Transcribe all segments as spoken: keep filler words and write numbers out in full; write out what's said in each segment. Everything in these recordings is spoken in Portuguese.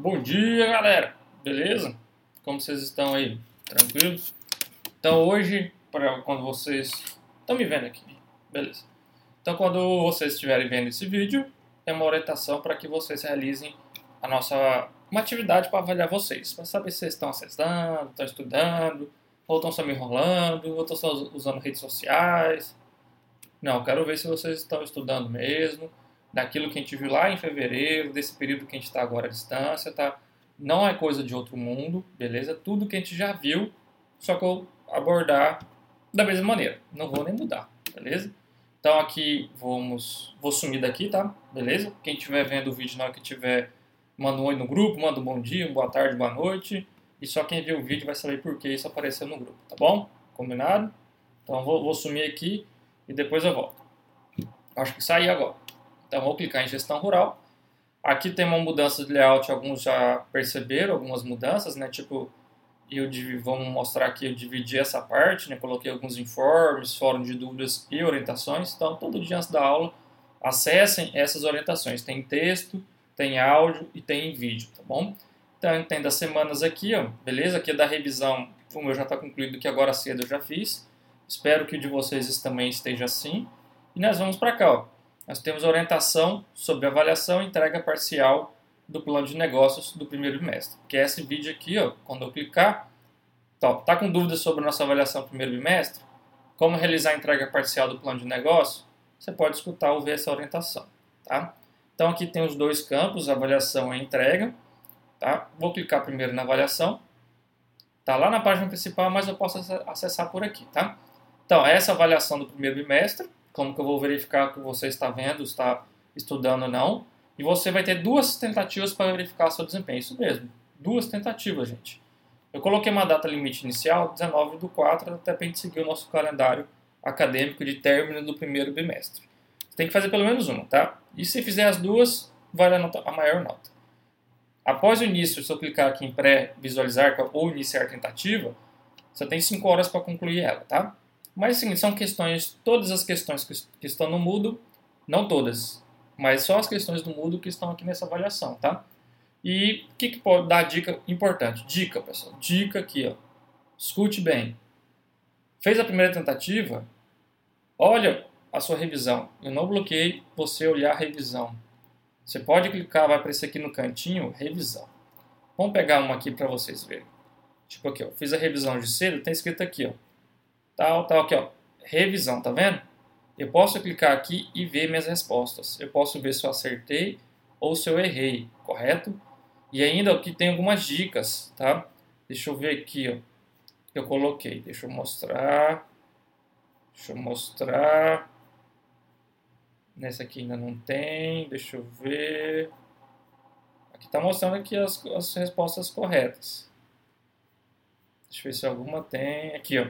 Bom dia, galera! Beleza? Como vocês estão aí? Tranquilo? Então hoje, pra quando vocês... Estão me vendo aqui, beleza. Então quando vocês estiverem vendo esse vídeo, é uma orientação para que vocês realizem a nossa... uma atividade para avaliar vocês, para saber se vocês estão acessando, estão estudando, ou estão só me enrolando, ou estão só usando redes sociais. Não, eu quero ver se vocês estão estudando mesmo, daquilo que a gente viu lá em fevereiro, desse período que a gente está agora à distância, tá? Não é coisa de outro mundo, beleza? Tudo que a gente já viu, só que eu abordar da mesma maneira. Não vou nem mudar, beleza? Então aqui, vamos, vou sumir daqui, tá? Beleza? Quem estiver vendo o vídeo, na hora que tiver, manda um oi no grupo, manda um bom dia, uma boa tarde, boa noite. E só quem viu o vídeo vai saber por que isso apareceu no grupo, tá bom? Combinado? Então vou, vou sumir aqui e depois eu volto. Acho que saí agora. Então vou clicar em Gestão Rural. Aqui tem uma mudança de layout, alguns já perceberam algumas mudanças, né? Tipo, eu vamos mostrar aqui, eu dividi essa parte, né? Coloquei alguns informes, fórum de dúvidas e orientações. Então, todo dia antes da aula, acessem essas orientações. Tem texto, tem áudio e tem vídeo, tá bom? Então, tem das semanas aqui, ó, beleza? Aqui é da revisão, o meu já está concluído, que agora cedo eu já fiz. Espero que o de vocês também esteja assim. E nós vamos para cá, ó. Nós temos a orientação sobre avaliação e entrega parcial do plano de negócios do primeiro bimestre, que é esse vídeo aqui, ó, quando eu clicar. Top. Tá com dúvidas sobre a nossa avaliação do primeiro bimestre? Como realizar a entrega parcial do plano de negócio? Você pode escutar ou ver essa orientação, tá? Então aqui tem os dois campos, avaliação e entrega, tá? Vou clicar primeiro na avaliação. Tá lá na página principal, mas eu posso acessar por aqui, tá? Então, essa avaliação do primeiro bimestre, como que eu vou verificar que você está vendo, está estudando ou não. E você vai ter duas tentativas para verificar seu desempenho. Isso mesmo, duas tentativas, gente. Eu coloquei uma data limite inicial, dezenove do quatro, até para a gente seguir o nosso calendário acadêmico de término do primeiro bimestre. Você tem que fazer pelo menos uma, tá? E se fizer as duas, vale a, nota, a maior nota. Após o início, se eu clicar aqui em pré-visualizar ou iniciar a tentativa, você tem cinco horas para concluir ela, tá? Mas sim, são questões, todas as questões que, que estão no Moodle, não todas, mas só as questões do Moodle que estão aqui nessa avaliação, tá? E o que, que pode dar dica importante? Dica, pessoal. Dica aqui, ó. Escute bem. Fez a primeira tentativa? Olha a sua revisão. Eu não bloqueei você olhar a revisão. Você pode clicar, vai aparecer aqui no cantinho, revisão. Vamos pegar uma aqui para vocês verem. Tipo aqui, ó. Fiz a revisão de cedo, tem escrito aqui, ó. Tal, tal, aqui, ó. Revisão, tá vendo? Eu posso clicar aqui e ver minhas respostas. Eu posso ver se eu acertei ou se eu errei, correto? E ainda aqui tem algumas dicas, tá? Deixa eu ver aqui, ó, que eu coloquei. Deixa eu mostrar. Deixa eu mostrar. Nessa aqui ainda não tem. Deixa eu ver. Aqui tá mostrando aqui as, as respostas corretas. Deixa eu ver se alguma tem. Aqui, ó.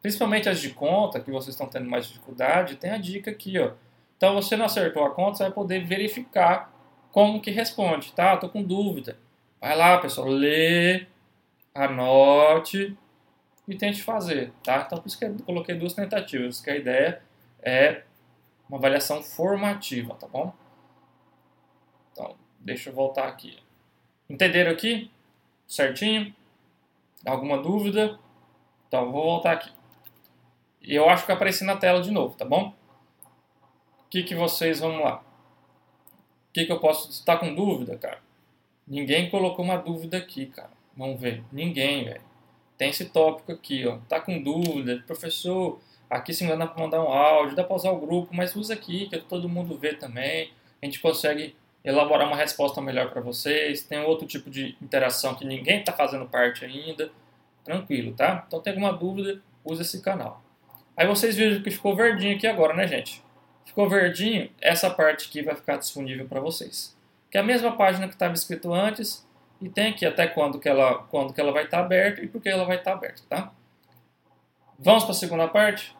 Principalmente as de conta, que vocês estão tendo mais dificuldade, tem a dica aqui, ó. Então, você não acertou a conta, você vai poder verificar como que responde, tá? Tô com dúvida. Vai lá, pessoal, lê, anote e tente fazer, tá? Então, por isso que eu coloquei duas tentativas, que a ideia é uma avaliação formativa, tá bom? Então, deixa eu voltar aqui. Entenderam aqui? Certinho? Alguma dúvida? Então, vou voltar aqui. E eu acho que apareci na tela de novo, tá bom? O que que vocês, vamos lá. O que que eu posso estar com dúvida, cara? Ninguém colocou uma dúvida aqui, cara. Vamos ver. Ninguém, velho. Tem esse tópico aqui, ó. Tá com dúvida? Professor, aqui se engana pra mandar um áudio, dá pra usar o grupo, mas usa aqui, que todo mundo vê também. A gente consegue elaborar uma resposta melhor pra vocês. Tem outro tipo de interação que ninguém tá fazendo parte ainda. Tranquilo, tá? Então, tem alguma dúvida, usa esse canal. Aí vocês viram que ficou verdinho aqui agora, né, gente? Ficou verdinho, essa parte aqui vai ficar disponível para vocês. Que é a mesma página que estava escrito antes, e tem aqui até quando que ela, quando que ela vai estar aberta e por que ela vai estar aberta, tá? Vamos para a segunda parte?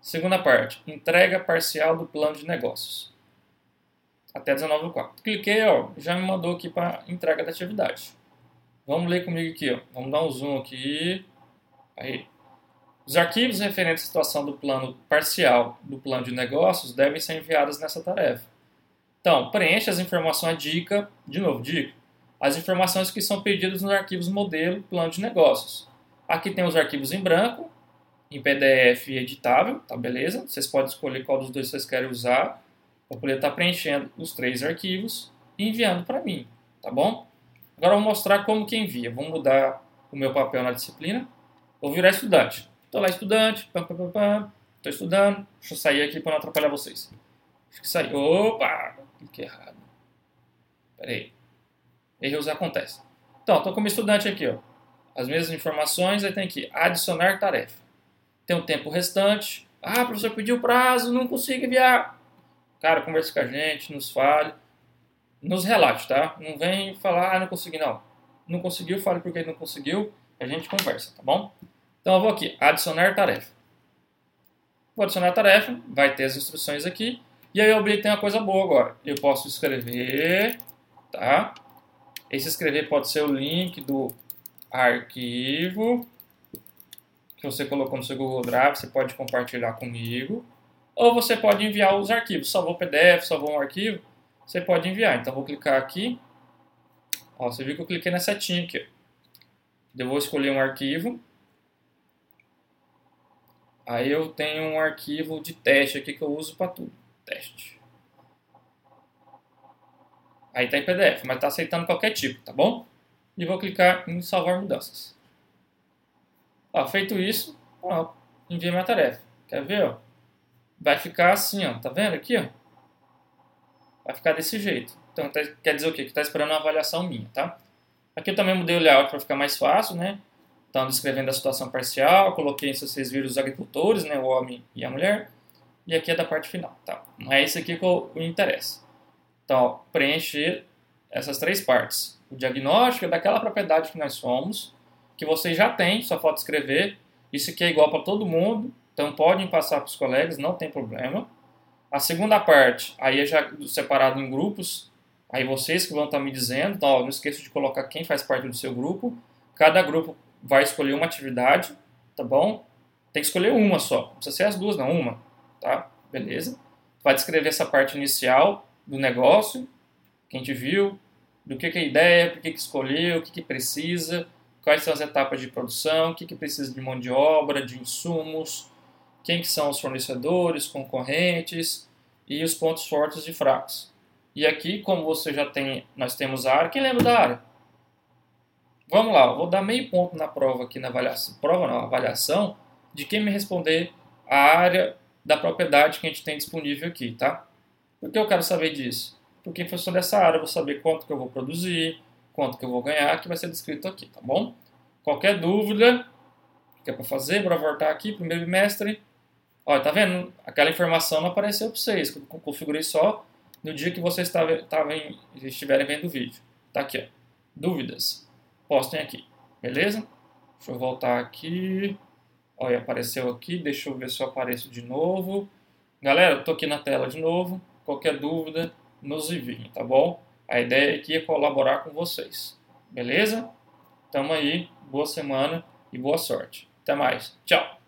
Segunda parte, entrega parcial do plano de negócios. Até dezenove do quatro. Cliquei, ó, já me mandou aqui para entrega da atividade. Vamos ler comigo aqui, ó. Vamos dar um zoom aqui. Aí. Os arquivos referentes à situação do plano parcial do plano de negócios devem ser enviados nessa tarefa. Então, preencha as informações, a dica, de novo, dica, as informações que são pedidas nos arquivos modelo plano de negócios. Aqui tem os arquivos em branco, em P D F editável, tá beleza? Vocês podem escolher qual dos dois vocês querem usar, para poder estar preenchendo os três arquivos e enviando para mim, tá bom? Agora eu vou mostrar como que envia. Vou mudar o meu papel na disciplina, vou virar estudante. Estou lá estudante, pam, pam, pam, pam. Estou estudando, deixa eu sair aqui para não atrapalhar vocês. Acho que saiu. Opa! Cliquei errado. Pera aí. Erros acontecem. Então, estou como estudante aqui, ó. As mesmas informações, aí tem aqui, adicionar tarefa. Tem um tempo restante. Ah, professor, pediu o prazo, não consigo enviar. Cara, conversa com a gente, nos fale. Nos relate, tá? Não vem falar, ah, não consegui, não. Não conseguiu, fale porque não conseguiu. A gente conversa, tá bom? Então, eu vou aqui, adicionar tarefa. Vou adicionar a tarefa, vai ter as instruções aqui. E aí eu obtenho uma coisa boa agora. Eu posso escrever, tá? Esse escrever pode ser o link do arquivo que você colocou no seu Google Drive, você pode compartilhar comigo. Ou você pode enviar os arquivos. Salvou P D F, salvou um arquivo, você pode enviar. Então eu vou clicar aqui. Ó, você viu que eu cliquei na setinha aqui. Eu vou escolher um arquivo. Aí eu tenho um arquivo de teste aqui que eu uso para tudo. Teste. Aí está em P D F, mas está aceitando qualquer tipo, tá bom? E vou clicar em salvar mudanças. Ó, feito isso, ó, enviei minha tarefa. Quer ver? Ó? Vai ficar assim, ó, tá vendo aqui? Ó? Vai ficar desse jeito. Então tá, quer dizer o quê? Que está esperando uma avaliação minha, tá? Aqui eu também mudei o layout para ficar mais fácil, né? Então, descrevendo a situação parcial, coloquei, se vocês viram, os agricultores, né, o homem e a mulher. E aqui é da parte final, tá? Não é isso aqui que me interessa. Então, ó, preencher essas três partes. O diagnóstico é daquela propriedade que nós somos, que vocês já têm, só falta escrever. Isso aqui é igual para todo mundo, então podem passar para os colegas, não tem problema. A segunda parte, aí é já separado em grupos, aí vocês que vão estar me dizendo. Então, ó, não esqueça de colocar quem faz parte do seu grupo. Cada grupo vai escolher uma atividade, tá bom? Tem que escolher uma só, não precisa ser as duas, não, uma, tá? Beleza? Vai descrever essa parte inicial do negócio, que a gente viu, do que, que é a ideia, por que, que escolheu, o que, que precisa, quais são as etapas de produção, o que, que precisa de mão de obra, de insumos, quem que são os fornecedores, concorrentes e os pontos fortes e fracos. E aqui, como você já tem, nós temos a área, quem lembra da área? Vamos lá, eu vou dar meio ponto na prova aqui, na avaliação, prova não, avaliação de quem me responder a área da propriedade que a gente tem disponível aqui, tá? Por que eu quero saber disso? Porque em função dessa área eu vou saber quanto que eu vou produzir, quanto que eu vou ganhar, que vai ser descrito aqui, tá bom? Qualquer dúvida, o que é para fazer, para voltar aqui, primeiro bimestre, olha, tá vendo? Aquela informação não apareceu para vocês, que eu configurei só no dia que vocês tavam, tavam, estiverem vendo o vídeo. Tá aqui, ó, dúvidas. Postem aqui, beleza? Deixa eu voltar aqui. Olha, apareceu aqui. Deixa eu ver se eu apareço de novo. Galera, estou aqui na tela de novo. Qualquer dúvida, nos enviem, tá bom? A ideia aqui é colaborar com vocês, beleza? Tamo aí. Boa semana e boa sorte. Até mais. Tchau!